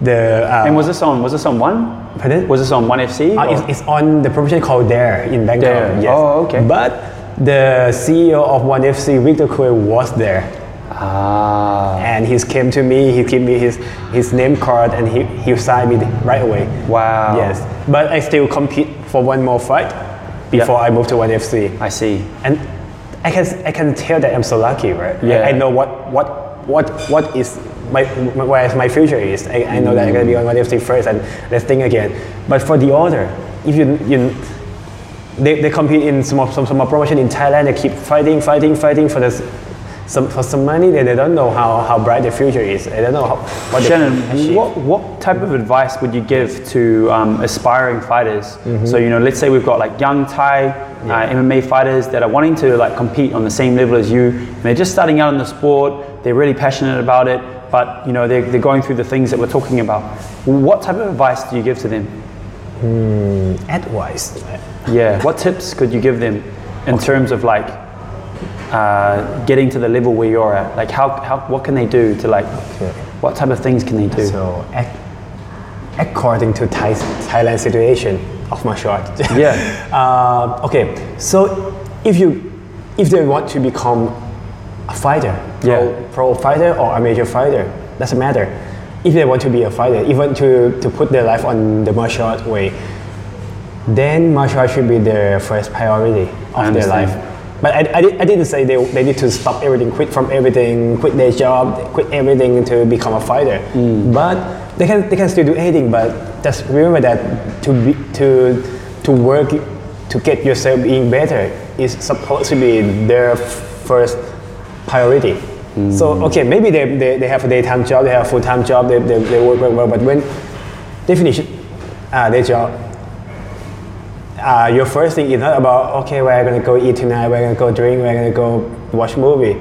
and was this on One? Pardon? Was this on 1FC? It's on the promotion called Dare in Bangkok. Dare. Yes. Oh, okay. But. The CEO of 1FC, Victor Quay, was there, and he came to me. He gave me his name card, and he signed me right away. Wow. Yes, but I still compete for one more fight before I move to 1FC. I see. And I can tell that I'm so lucky, right? Yeah. I know what is my future is. I know that I'm gonna be on 1FC first, and let's think again. But for the other, if you They compete in some promotion in Thailand. They keep fighting for some money. They don't know how bright their future is. They don't know what. Shannon, what type of advice would you give to aspiring fighters? Mm-hmm. So let's say we've got like young Thai MMA fighters that are wanting to like compete on the same level as you. And they're just starting out in the sport. They're really passionate about it, but they're going through the things that we're talking about. What type of advice do you give to them? Advice. Yeah. What tips could you give them in terms of like getting to the level where you're at? Like what can they do to like? What type of things can they do? So according to Thailand situation of my short. Yeah. Okay. So if they want to become a fighter, pro fighter or a major fighter, doesn't matter. If they want to be a fighter, even to put their life on the martial art way, then martial art should be their first priority of their life. But I didn't say they need to stop everything, quit their job, quit everything to become a fighter. Mm. But they can still do anything. But just remember that to work to get yourself being better is supposed to be their first priority. Mm. So okay, maybe they have a daytime job, they have a full-time job, they work very well, but when they finish their job, your first thing is not about, okay, we're going to go eat tonight, we're going to go drink, we're going to go watch movie.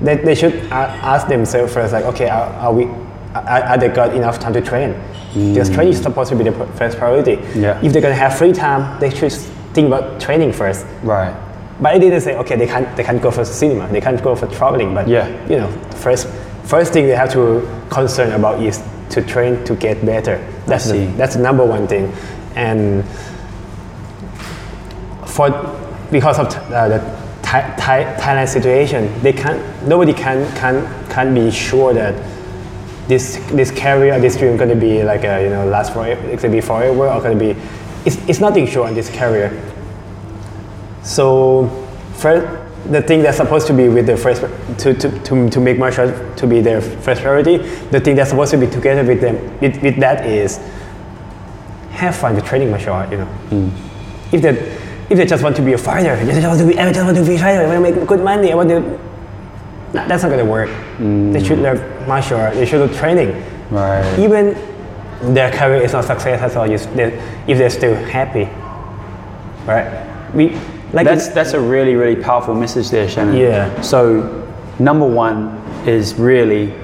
They should ask themselves first, like, okay, are they got enough time to train? Because training is supposed to be the first priority. Yeah. If they're going to have free time, they should think about training first. Right. But I didn't say, okay, they can't go for cinema, they can't go for traveling, but first thing they have to concern about is to train to get better. That's the number one thing. And because of the Thailand situation, nobody can be sure that this career, this dream going to be like a, you know, last forever, it's going to be forever, or going to be, it's nothing sure on this career. So first, the thing that's supposed to be with the first to make martial arts to be their first priority, the thing that's supposed to be together with them with that is have fun with training martial art, you know. If they just want to be a fighter, I want to make good money, nah, that's not gonna work. They should learn martial art. They should do training. Right. Even their career is not successful if they're still happy, right? That's a really, really powerful message there, Shannon. Yeah. So, number one is really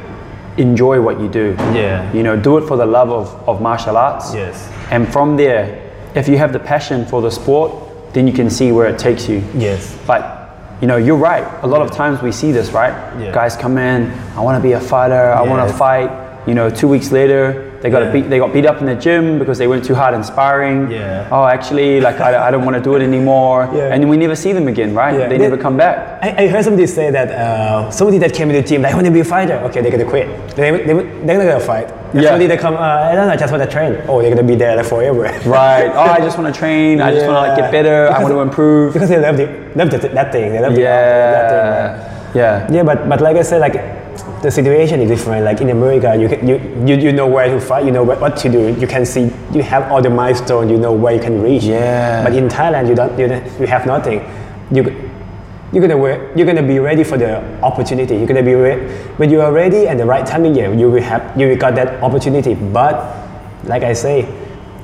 enjoy what you do. Yeah. You know, do it for the love of martial arts. Yes. And from there, if you have the passion for the sport, then you can see where it takes you. Yes. But, you know, you're right. A lot of times we see this, right? Yeah. Guys come in, I want to be a fighter, I want to fight. You know, 2 weeks later, they got beat up in the gym because they weren't too hard in sparring. Yeah. Oh, actually, like, I don't want to do it anymore. Yeah. And we never see them again, right? Yeah. They never come back. I heard somebody say that somebody that came to the gym, like, I want to be a fighter. Okay, they're going to quit. They're not going to fight. Yeah. Somebody that come, I don't know, I just want to train. Oh, they're going to be there forever. Right. Oh, I just want to train. I just want to like, get better. Because I want to improve. Because they love that thing. They love that thing. Yeah. Yeah, but like I said, like, the situation is different. Like in America, you know where to fight, you know what to do. You can see, you have all the milestones, you know where you can reach. Yeah. But in Thailand, you have nothing. You're gonna be ready for the opportunity. You're gonna be when you are ready and the right timing. Yeah, you will got that opportunity. But like I say,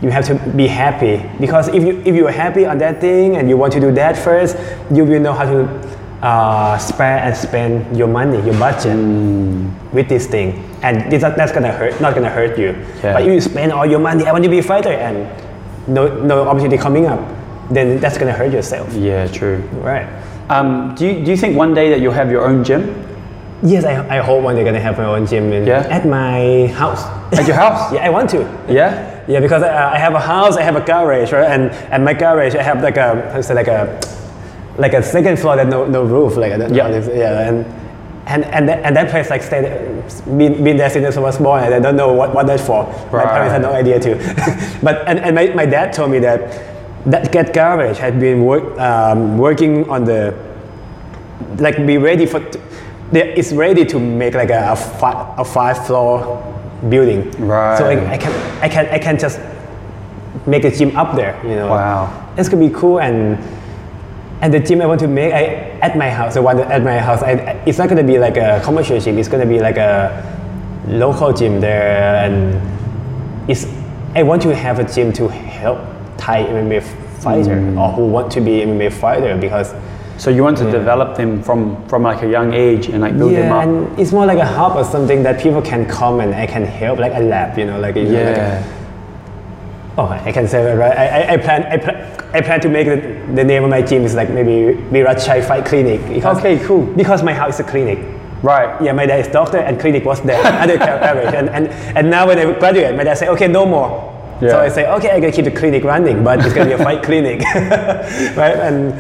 you have to be happy, because if you are happy on that thing and you want to do that first, you will know how to spare and spend your money, your budget with this thing, and that's gonna hurt. Not gonna hurt you. Yeah. But if you spend all your money, I want to be a fighter, and no opportunity coming up, then that's gonna hurt yourself. Yeah, true. Right. Do you think one day that you'll have your own gym? Yes, I hope one day gonna have my own gym at my house. At your house? Yeah, I want to. Yeah. Yeah, because I have a house, I have a garage, right? And my garage, I have like a second floor that no roof, like and that place like stayed, been there since I was born, and I don't know what that's for. Right. My parents had no idea too. But and my dad told me that garage had been working on the, like, be ready for, it's ready to make like a 5-floor building. Right. So I can just make a gym up there. You know. Wow. It's gonna be cool. And the gym I want to make at my house, it's not going to be like a commercial gym. It's going to be like a local gym there, and I want to have a gym to help Thai MMA fighter or who want to be MMA fighter, because. So you want to develop them from like a young age and like build them up. Yeah, and it's more like a hub or something that people can come and I can help, like a lab, you know, like Oh, I can say that, right? I plan to make the name of my gym is like maybe Wiratchai Fight Clinic. Okay, cool. Because my house is a clinic. Right. Yeah, my dad is doctor and clinic was there. Other coverage. And now when I graduate, my dad say, okay, no more. Yeah. So I say, okay, I'm gonna keep the clinic running, but it's gonna be a fight clinic, right? And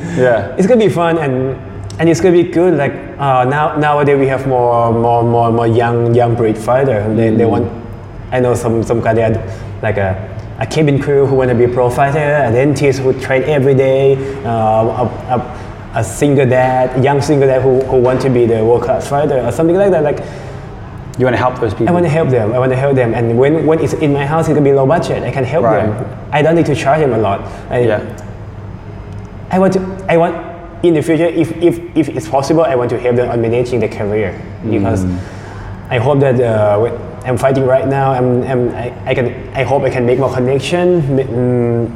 it's gonna be fun and it's gonna be good. Like nowadays we have more young breed fighter. They want. I know some guy they had like a cabin crew who want to be a pro fighter, a dentist who train every day, a single dad, a young single dad who want to be the world class fighter or something like that. Like, you want to help those people. I want to help them. And when it's in my house, it's gonna be low budget. I can help them. I don't need to charge them a lot. I want in the future, if it's possible, I want to help them on managing their career, because I hope that. I'm fighting right now. I hope I can make more connection,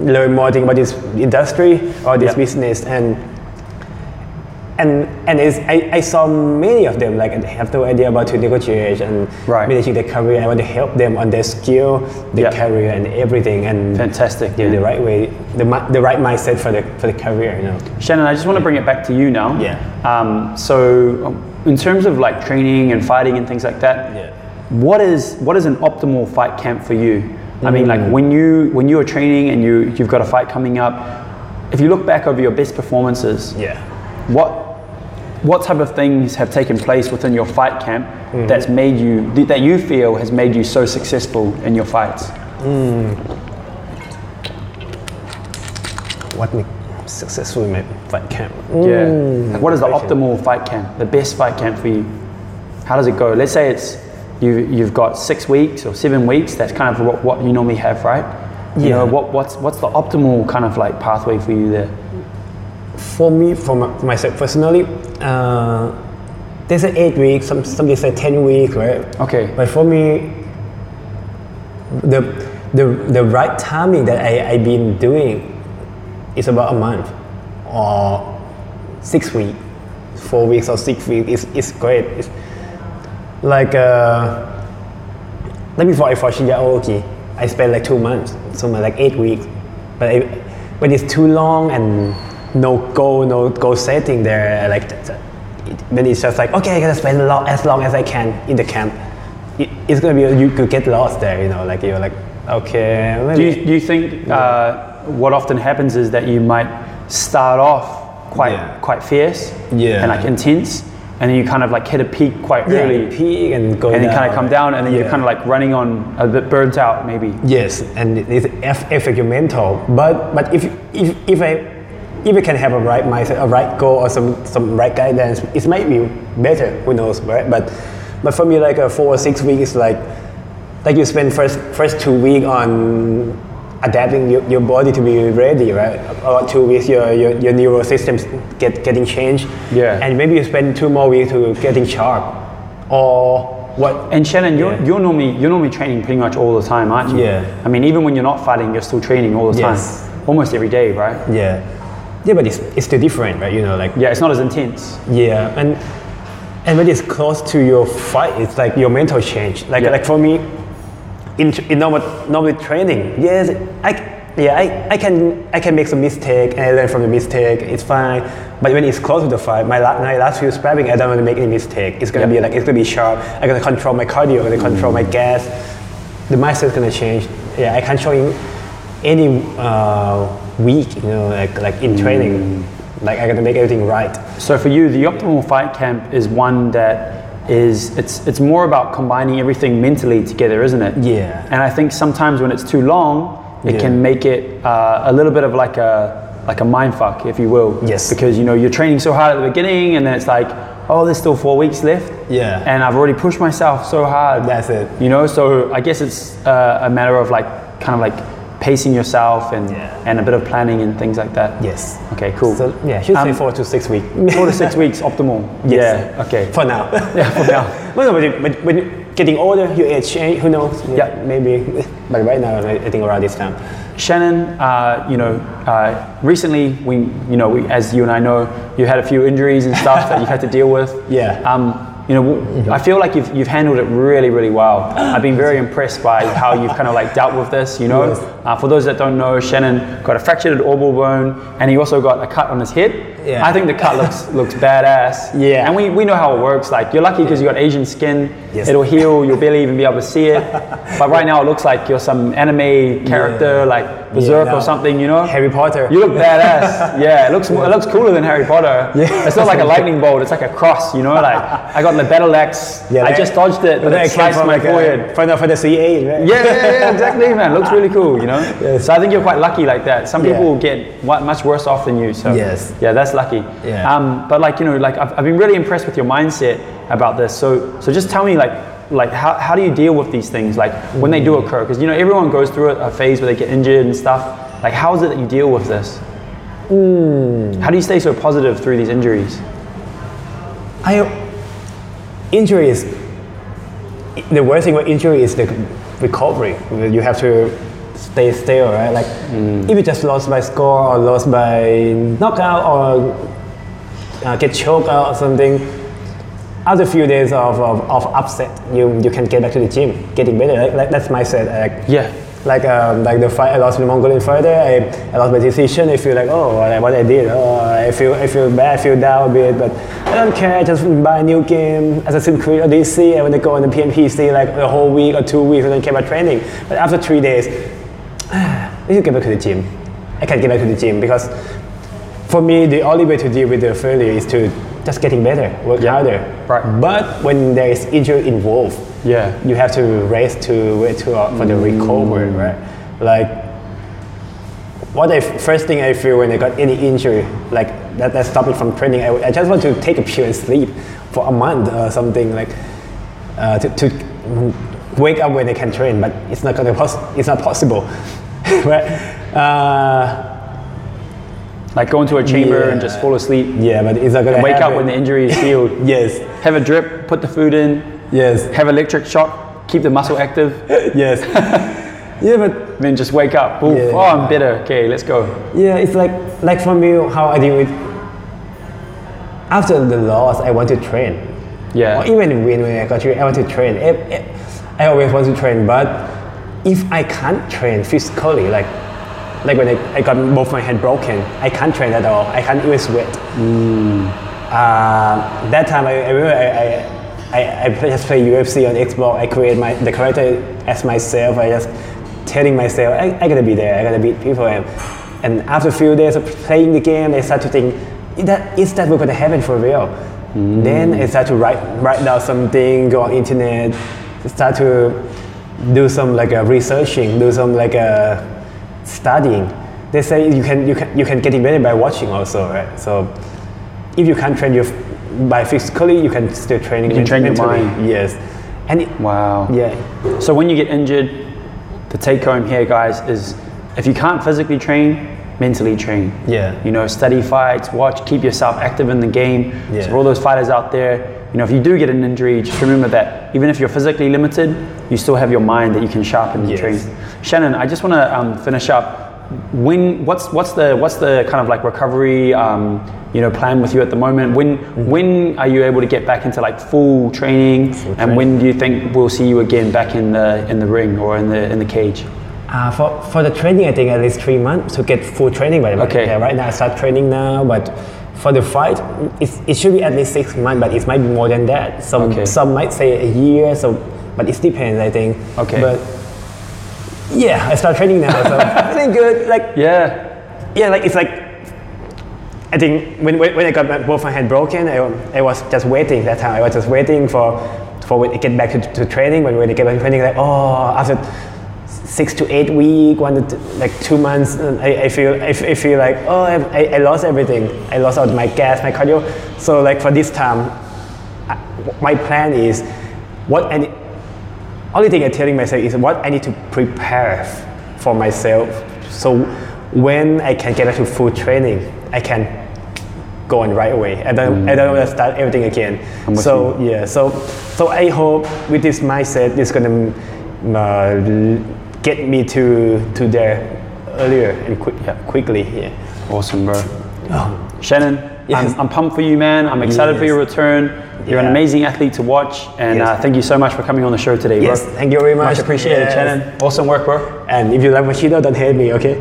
learn more things about this industry or this business. And I saw many of them like I have no idea about to negotiate and managing their career. I want to help them on their skill, their career, and everything. And fantastic, the right way, the right mindset for the career. You know, Shannon, I just want to bring it back to you now. Yeah. So in terms of like training and fighting and things like that. Yeah. What is an optimal fight camp for you? I mean, like when you are training and you've got a fight coming up, if you look back over your best performances, what what type of things have taken place within your fight camp that's made you, that you feel has made you so successful in your fights? What makes me successful in my fight camp? Yeah. What is the optimal fight camp, the best fight camp for you? How does it go? Let's say it's you've got 6 weeks or 7 weeks. That's kind of what you normally have, right? Yeah. You know, what's the optimal kind of like pathway for you there? For me, for myself personally, they say 8 weeks. Some they say 10 weeks, right? Okay. But for me, the right timing that I've been doing is about a month or 6 weeks, 4 weeks or 6 weeks. It's great. It's like like before I fought Shinya Aoki, I spent like 2 months, so like 8 weeks. But when it's too long and no goal setting there, like when it's just like, okay, I gotta spend a lot, as long as I can in the camp, it's gonna be, you could get lost there, you know, like you're like, okay. Do you think what often happens is that you might start off quite fierce and like intense, and then you kind of like hit a peak quite early, peak and go, and then kind of come down, and then you're kind of like running on a bit, burnt out maybe. Yes, and it affects your mental. But if I can have a right mindset, a right goal, or some right guidance, it might be better. Who knows, right? But for me, like 4 or 6 weeks is like you spend first 2 weeks on adapting your body to be ready, right? About 2 weeks, your neural systems getting changed, and maybe you spend 2 more weeks to getting sharp, or what? And Shannon, you're normally training pretty much all the time, aren't you? Yeah. I mean, even when you're not fighting, you're still training all the time, almost every day, right? Yeah. Yeah, but it's still different, right? You know, like it's not as intense. Yeah, and when it's close to your fight, it's like your mental change. Like for me, in normal training, I can make some mistake and I learn from the mistake. It's fine. But when it's close to the fight, my last few sparring, I don't want to make any mistake. It's gonna be like, it's gonna be sharp. I'm gonna control my cardio. I'm gonna control my gas. The mindset's gonna change. Yeah, I can't show you any week, you know, like in training, like I got to make everything right. So for you, the optimal fight camp is one that is, it's more about combining everything mentally together, isn't it? Yeah. And I think sometimes when it's too long, it can make it a little bit of like a mind fuck, if you will. Yes. Because, you know, you're training so hard at the beginning, and then it's like, oh, there's still 4 weeks left. Yeah. And I've already pushed myself so hard. That's it. You know, so I guess it's a matter of like, kind of like, pacing yourself and a bit of planning and things like that. Yes. Okay, cool. So yeah, should say 4 to 6 weeks. 4 to 6 weeks optimal. Yes. Yeah. Okay. For now. Yeah, for now. But when you're getting older, your age, who knows? Yeah. Maybe. But right now, I think around this time. Shannon, recently we, as you and I know, you had a few injuries and stuff that you've had to deal with. Yeah. You know, I feel like you've handled it really, really well. I've been very impressed by how you've kind of like dealt with this, you know. Yes. For those that don't know, Shannon got a fractured orbital bone, and he also got a cut on his head. Yeah. I think the cut looks badass. Yeah. And we know how it works. Like, you're lucky because you got Asian skin. Yes. It'll heal. You'll barely even be able to see it. But right now it looks like you're some anime character, like Berserk or something, you know. Harry Potter. You look badass. Yeah. It looks cooler than Harry Potter. Yeah. It's not like a lightning bolt. It's like a cross, you know. Like, I got the battle axe, I just dodged it, but it sliced my forehead. Final Fantasy 8, right? Yeah, exactly, man. Looks really cool, you know? Yes. So I think you're quite lucky like that. Some people get much worse off than you, so yeah, that's lucky. Yeah. But like, you know, like I've been really impressed with your mindset about this. So just tell me, like how do you deal with these things, like when they do occur? Because, you know, everyone goes through a phase where they get injured and stuff. Like, how is it that you deal with this? How do you stay so positive through these injuries? Injury is the worst thing. With injury is the recovery. You have to stay still, right? Like if you just lost by score or lost by knockout or get choked out or something, after a few days of upset, you can get back to the gym, getting better. Like that's my set. Like the fight I lost with the Mongolian fighter, I lost my decision. I feel like, oh, what I did. Oh, I feel bad. I feel down a bit, but I don't care. I just buy a new game, Assassin's Creed or DC. I want to go on the PMPC like a whole week or 2 weeks. I don't care about training. But after 3 days, I should get back to the gym. I can't get back to the gym because for me, the only way to deal with the failure is to just getting better, work harder. Right. But when there is injury involved, you have to rest to wait to, for the recovery, right? Like, what the first thing I feel when I got any injury, like that stopped me from training, I just want to take a pill and sleep for a month or something, like to wake up when I can train, but it's not gonna it's not possible. But, like go into a chamber and just fall asleep. Yeah, but it's not gonna wake up when the injury is healed. Yes. Have a drip, put the food in. Yes. Have electric shock, keep the muscle active. Yes. Yeah, but then just wake up. Ooh, yeah. Oh, I'm better. Okay, let's go. Yeah, it's like for me, how I deal with after the loss, I want to train. Yeah. Or even when I got you, I want to train. I always want to train, but if I can't train physically, like when I got both my hands broken, I can't train at all. I can't even sweat. That time I remember I just play UFC on Xbox. I create the character as myself. I just telling myself, I gotta be there, I gotta beat people. And after a few days of playing the game, I start to think, is that what's gonna happen for real? Then I start to write down something, go on internet, start to do some like a researching, do some like a studying. They say you can get it better by watching also, right? So if you can't train by physically, you can still train. You can train your mind. Yes. And wow. Yeah. So when you get injured, the take home here, guys, is if you can't physically train, mentally train. Yeah. You know, study fights, watch, keep yourself active in the game. Yeah. So for all those fighters out there, you know, if you do get an injury, just remember that even if you're physically limited, you still have your mind that you can sharpen and train. Shannon, I just want to finish up. What's the kind of like recovery plan with you at the moment? When are you able to get back into like full training? When do you think we'll see you again back in the ring or in the cage? For the training, I think at least 3 months to get full training. By the way, okay. Yeah, right now I start training now, but for the fight, it should be at least 6 months, but it might be more than that. Some might say a year, so but it depends. I think. Okay. But, yeah, I start training now, so I think good. I think when I got both my hands broken, I was just waiting that time. I was just waiting for when I get back to training. When I get back to training, like after 6 to 8 weeks, 2 months, I feel like I lost everything. I lost all my gas, my cardio. So like for this time, my plan is only thing I'm telling myself is what I need to prepare for myself, so when I can get back to full training, I can go on right away. I don't want to start everything again. So I hope with this mindset, it's gonna get me to there earlier and quickly. Yeah. Awesome, bro. Oh. Shannon. Yes. I'm pumped for you, man. I'm excited for your return. You're an amazing athlete to watch, and thank you so much for coming on the show today, bro. Thank you very much. Much appreciated, Shannon. Awesome work, bro. And if you like Bushido, don't hate me, okay?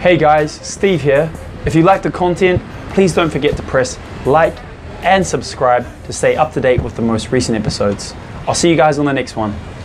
Hey guys, Steve here. If you like the content, please don't forget to press like and subscribe to stay up to date with the most recent episodes. I'll see you guys on the next one.